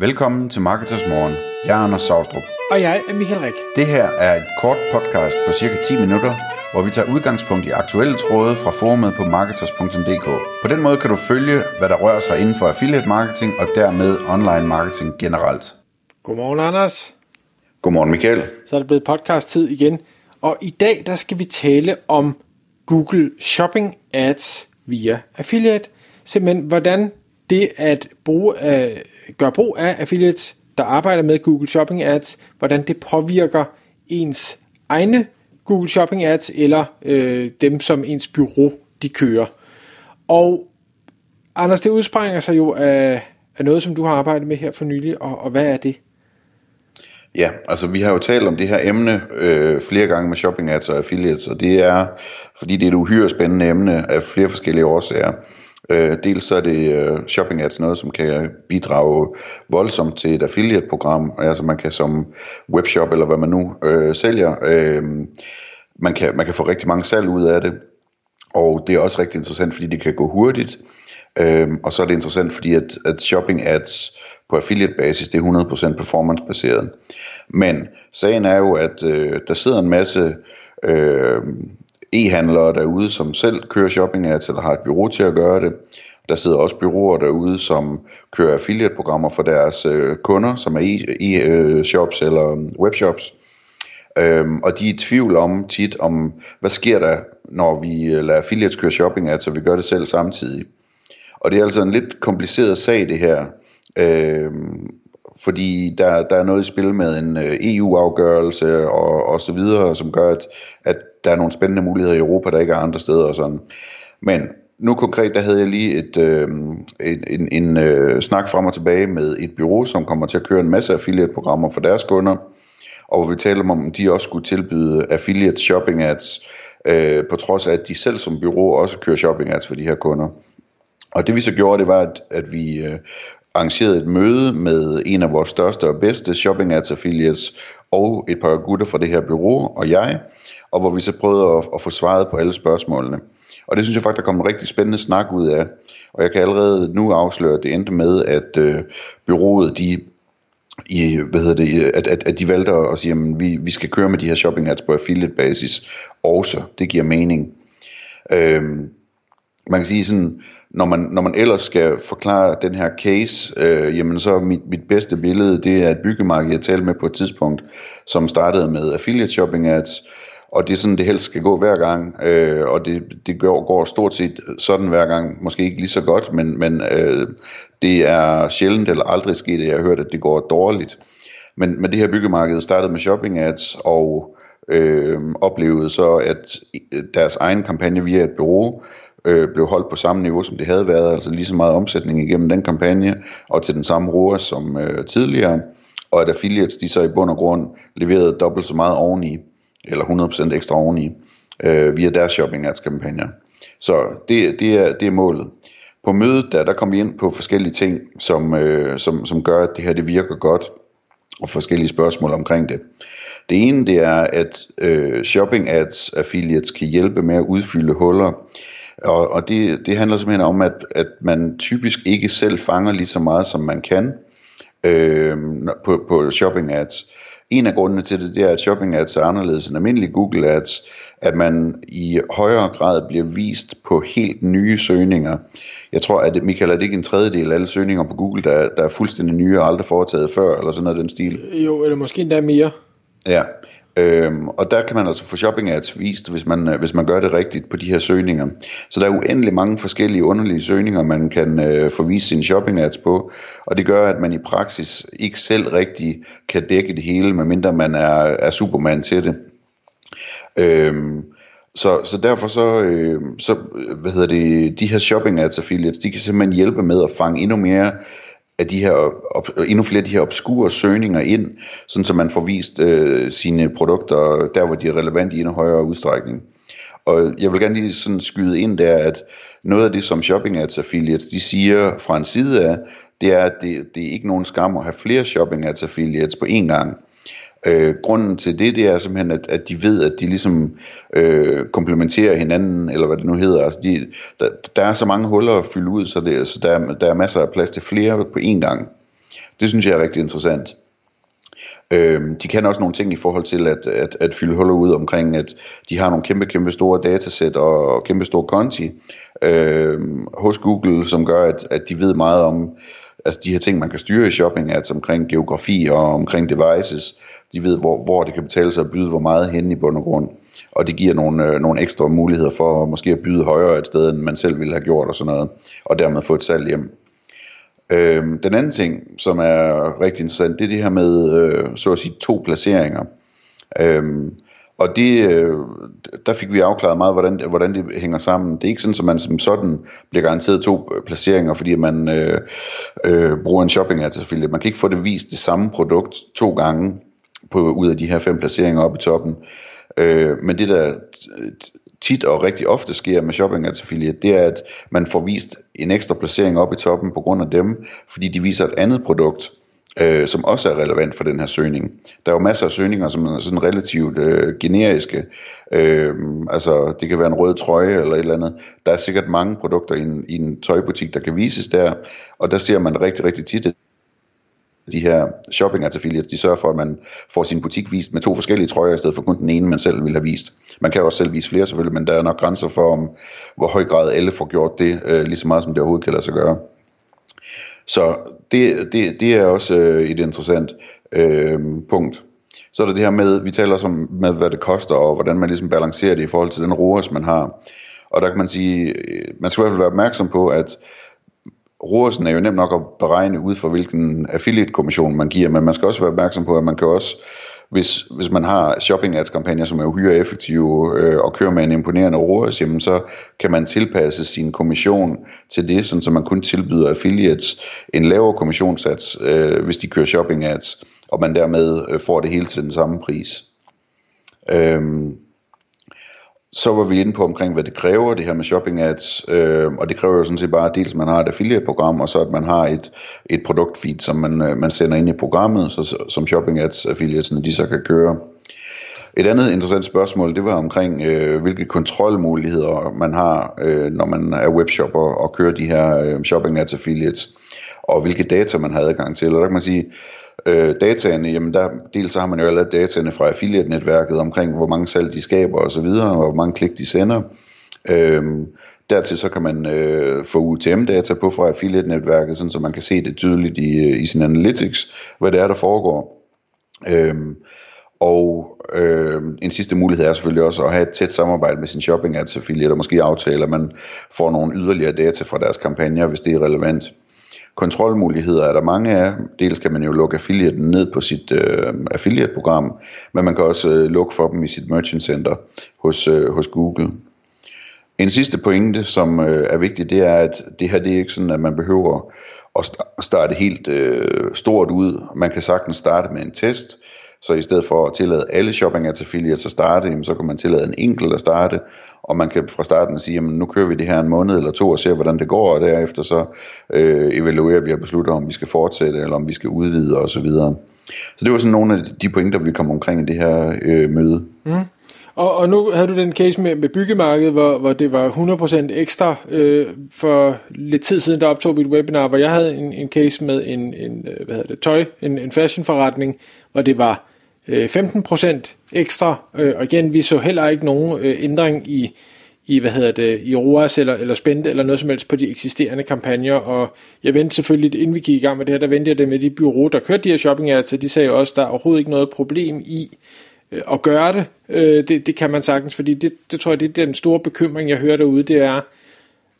Velkommen til Marketers Morgen. Jeg er Anders Saustrup. Og jeg er Michael Rik. Det her er et kort podcast på cirka 10 minutter, hvor vi tager udgangspunkt i aktuelle tråde fra forumet på marketers.dk. På den måde kan du følge, hvad der rører sig inden for affiliate marketing og dermed online marketing generelt. Godmorgen, Anders. Godmorgen, Michael. Så er det blevet podcast-tid igen. Og i dag der skal vi tale om Google Shopping Ads via affiliate. Simpelthen, hvordan det at gøre brug af affiliates, der arbejder med Google Shopping Ads, hvordan det påvirker ens egne Google Shopping Ads, eller dem, som ens bureau de kører. Og Anders, det udspringer sig jo af noget, som du har arbejdet med her for nylig, og hvad er det? Ja, altså vi har jo talt om det her emne flere gange med Shopping Ads og Affiliates, og det er, fordi det er et uhyre spændende emne af flere forskellige årsager. Dels så er det Shopping Ads noget, som kan bidrage voldsomt til et affiliate-program. Altså man kan som webshop, eller hvad man nu sælger, man kan få rigtig mange salg ud af det. Og det er også rigtig interessant, fordi det kan gå hurtigt. Og så er det interessant, fordi at Shopping Ads på affiliate-basis, det er 100% performance-baseret. Men sagen er jo, at der sidder en masse e-handlere derude, som selv kører shopping ads, eller har et bureau til at gøre det. Der sidder også bureauer derude, som kører affiliate-programmer for deres kunder, som er e-shops eller webshops. Og de er i tvivl om tit, om hvad sker der, når vi lader affiliates køre shopping ads, og vi gør det selv samtidig. Og det er altså en lidt kompliceret sag, det her. Fordi der er noget i spil med en EU-afgørelse og så videre, som gør, at der er nogle spændende muligheder i Europa, der ikke er andre steder og sådan. Men nu konkret, der havde jeg lige en snak frem og tilbage med et bureau, som kommer til at køre en masse affiliate-programmer for deres kunder, og hvor vi taler om de også skulle tilbyde affiliate shopping ads, på trods af, at de selv som bureau også kører shopping ads for de her kunder. Og det vi så gjorde, det var, at vi arrangerede et møde med en af vores største og bedste shopping ads affiliates og et par gutter fra det her bureau og jeg, og hvor vi så prøvede at få svaret på alle spørgsmålene. Og det synes jeg faktisk, der kom en rigtig spændende snak ud af, og jeg kan allerede nu afsløre, at det endte med, at bureauet de valgte at sige, at vi skal køre med de her shopping ads på affiliate basis også. Det giver mening. Man kan sige sådan, når man ellers skal forklare den her case, jamen så mit bedste billede, det er et byggemarked, jeg talte med på et tidspunkt, som startede med affiliate shopping ads, og det er sådan, det helst skal gå hver gang, og det går stort set sådan hver gang, måske ikke lige så godt, men det er sjældent eller aldrig sket, at jeg har hørt, at det går dårligt. Men det her byggemarked startede med shopping ads, og oplevede så, at deres egen kampagne via et bureau, blev holdt på samme niveau, som det havde været, altså lige så meget omsætning igennem den kampagne, og til den samme ROAS som tidligere, og at affiliates, de så i bund og grund leverede dobbelt så meget oveni, eller 100% ekstra oveni, via deres shopping ads kampagner. Så det er målet. På mødet, der kom vi ind på forskellige ting, som gør, at det her det virker godt, og forskellige spørgsmål omkring det. Det ene, det er, at shopping ads affiliates kan hjælpe med at udfylde huller, og det handler simpelthen om, at man typisk ikke selv fanger lige så meget, som man kan på shopping ads. En af grundene til det, det er, at shopping ads er anderledes end almindelige Google ads, at man i højere grad bliver vist på helt nye søgninger. Jeg tror, at Michael, er det ikke en tredjedel af alle søgninger på Google, der er fuldstændig nye og aldrig foretaget før, eller sådan noget den stil? Jo, eller måske endda mere. Ja. Og der kan man altså få shopping ads vist, hvis man gør det rigtigt på de her søgninger. Så der er uendelig mange forskellige underlige søgninger, man kan få vist sine shopping ads på, og det gør, at man i praksis ikke selv rigtig kan dække det hele, medmindre man er Superman til det. Så derfor så de her shopping ads affiliates, de kan simpelthen hjælpe med at fange endnu mere af de her, endnu flere af de her obskure søgninger ind, sådan så man får vist sine produkter der, hvor de er relevante i en højere udstrækning. Og jeg vil gerne lige sådan skyde ind der, at noget af det, som shopping ads affiliates, de siger fra en side af, det er, at det er ikke nogen skam at have flere shopping ads affiliates på én gang. Grunden til det er simpelthen, at de ved, at de ligesom komplementerer hinanden, eller hvad det nu hedder. Altså der er så mange huller at fylde ud, så der er masser af plads til flere på én gang. Det synes jeg er rigtig interessant. De kan også nogle ting i forhold til at fylde huller ud omkring, at de har nogle kæmpe store datasæt og kæmpe store konti hos Google, som gør, at de ved meget om altså de her ting, man kan styre i shopping, altså omkring geografi og omkring devices. De ved, hvor det kan betale sig at byde, hvor meget hen i bund og grund. Og det giver nogle ekstra muligheder for måske at byde højere et sted, end man selv ville have gjort og sådan noget, og dermed få et salg hjem. Den anden ting, som er rigtig interessant, det er det her med, så at sige, 2 placeringer. Og der fik vi afklaret meget, hvordan det hænger sammen. Det er ikke sådan, at man som sådan bliver garanteret 2 placeringer, fordi man bruger en shopping ads affiliate. Man kan ikke få det vist det samme produkt 2 gange ud af de her 5 placeringer oppe i toppen. Men det der tit og rigtig ofte sker med shopping ads affiliate, det er, at man får vist en ekstra placering op i toppen på grund af dem, fordi de viser et andet produkt, som også er relevant for den her søgning. Der er jo masser af søgninger, som er sådan relativt generiske. Altså det kan være en rød trøje eller et eller andet. Der er sikkert mange produkter i en tøjbutik, der kan vises der, og der ser man rigtig, rigtig tit, de her shopping ads affiliates, de sørger for, at man får sin butik vist med 2 forskellige trøjer, i stedet for kun den ene, man selv ville have vist. Man kan også selv vise flere selvfølgelig, men der er nok grænser for, om hvor høj grad alle får gjort det, lige så meget som det overhovedet kan lade sig gøre. Så det er også et interessant punkt. Så er der det her med, vi taler også om, med, hvad det koster, og hvordan man ligesom balancerer det i forhold til den ROAS, man har. Og der kan man sige, man skal i hvert fald være opmærksom på, at ROAS'en er jo nemt nok at beregne ud fra, hvilken affiliate-kommission man giver, men man skal også være opmærksom på, at man kan også, hvis man har shopping ads-kampagner, som er uhyre effektive og kører med en imponerende ROAS, jamen, så kan man tilpasse sin kommission til det, sådan, så man kun tilbyder affiliates en lavere kommissionssats, hvis de kører shopping ads, og man dermed får det hele til den samme pris. Så var vi inde på omkring, hvad det kræver, det her med shopping ads, og det kræver jo sådan set bare, dels man har et affiliate-program, og så at man har et produktfeed, som man sender ind i programmet, som shopping ads affiliatesne de så kan køre. Et andet interessant spørgsmål, det var omkring, hvilke kontrolmuligheder man har, når man er webshopper og kører de her shopping ads affiliates, og hvilke data man har adgang til, og der kan man sige, dataene, jamen dels så har man jo alle dataene fra affiliate-netværket omkring, hvor mange salg de skaber osv., og hvor mange klik de sender. Dertil så kan man få UTM-data på fra affiliate-netværket, sådan, så man kan se det tydeligt i sin analytics, hvad det er, der foregår. En sidste mulighed er selvfølgelig også at have et tæt samarbejde med sin shopping ads affiliate, og måske aftale, at man får nogle yderligere data fra deres kampagner, hvis det er relevant. Kontrolmuligheder er der mange af. Dels kan man jo lukke affiliaten ned på sit affiliate-program, men man kan også lukke for dem i sit Merchant Center hos Google. En sidste pointe, som er vigtig, det er, at det her det er ikke sådan, at man behøver at starte helt stort ud. Man kan sagtens starte med en test, så i stedet for at tillade alle shopping ads affiliates at starte, jamen, så kan man tillade en enkelt at starte, og man kan fra starten sige, jamen, nu kører vi det her en måned eller 2 og ser, hvordan det går, og derefter så evaluerer vi og beslutter, om vi skal fortsætte, eller om vi skal udvide osv. Så det var sådan nogle af de pointer, vi kom omkring i det her møde. Mm. Og nu havde du den case med byggemarkedet, hvor det var 100% ekstra. For lidt tid siden, der optog vi et webinar, hvor jeg havde en case med en fashionforretning, hvor det var 15% ekstra, og igen, vi så heller ikke nogen ændring i ROAS eller spend eller noget som helst på de eksisterende kampagner, og jeg vendte selvfølgelig, inden vi gik i gang med det her, der vendte jeg det med de bureauer, der kørte de her shopping ads, og de sagde også, der er overhovedet ikke noget problem i at gøre det. Det kan man sagtens, fordi det tror jeg, det er den store bekymring, jeg hører derude, det er,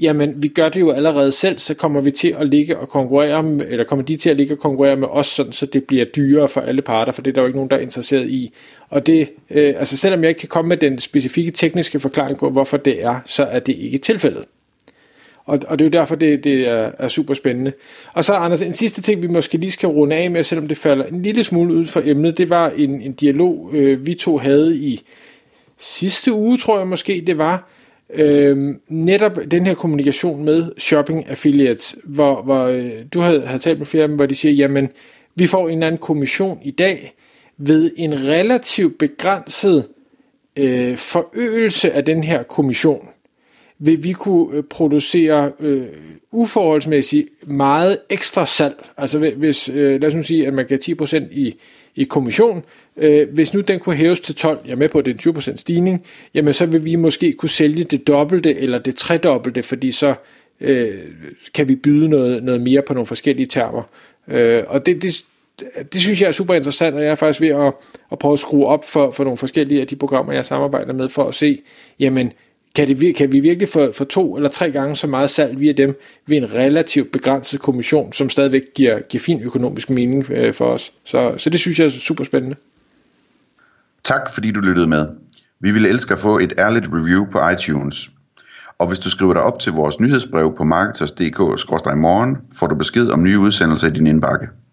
jamen, vi gør det jo allerede selv, så kommer vi til at ligge og konkurrere med, eller kommer de til at ligge og konkurrere med os, sådan, så det bliver dyrere for alle parter, for det er der jo ikke nogen, der er interesseret i. Og det, altså selvom jeg ikke kan komme med den specifikke tekniske forklaring på, hvorfor det er, så er det ikke tilfældet. Og det er jo derfor, det er super spændende. Og så, Anders, en sidste ting, vi måske lige skal runde af med, selvom det falder en lille smule ud for emnet, det var en dialog, vi to havde i sidste uge, tror jeg måske det var, netop den her kommunikation med shopping affiliates, hvor du havde talt med flere af dem, hvor de siger, jamen, vi får en eller anden kommission i dag ved en relativt begrænset forøgelse af den her kommission. vil vi kunne producere uforholdsmæssigt meget ekstra salg. Altså hvis, lad os nu sige, at man kan 10% i kommission, hvis nu den kunne hæves til 12, jeg er med på, at det er en 20% stigning, jamen så vil vi måske kunne sælge det dobbelte eller det tredobbelte, fordi så kan vi byde noget mere på nogle forskellige termer. Og det synes jeg er super interessant, og jeg er faktisk ved at prøve at skrue op for nogle forskellige af de programmer, jeg samarbejder med, for at se, jamen kan vi virkelig få 2 eller 3 gange så meget salg via dem ved en relativt begrænset kommission, som stadigvæk giver fin økonomisk mening for os. Så det synes jeg er super spændende. Tak fordi du lyttede med. Vi ville elske at få et ærligt review på iTunes. Og hvis du skriver dig op til vores nyhedsbrev på marketers.dk/morgen, får du besked om nye udsendelser i din indbakke.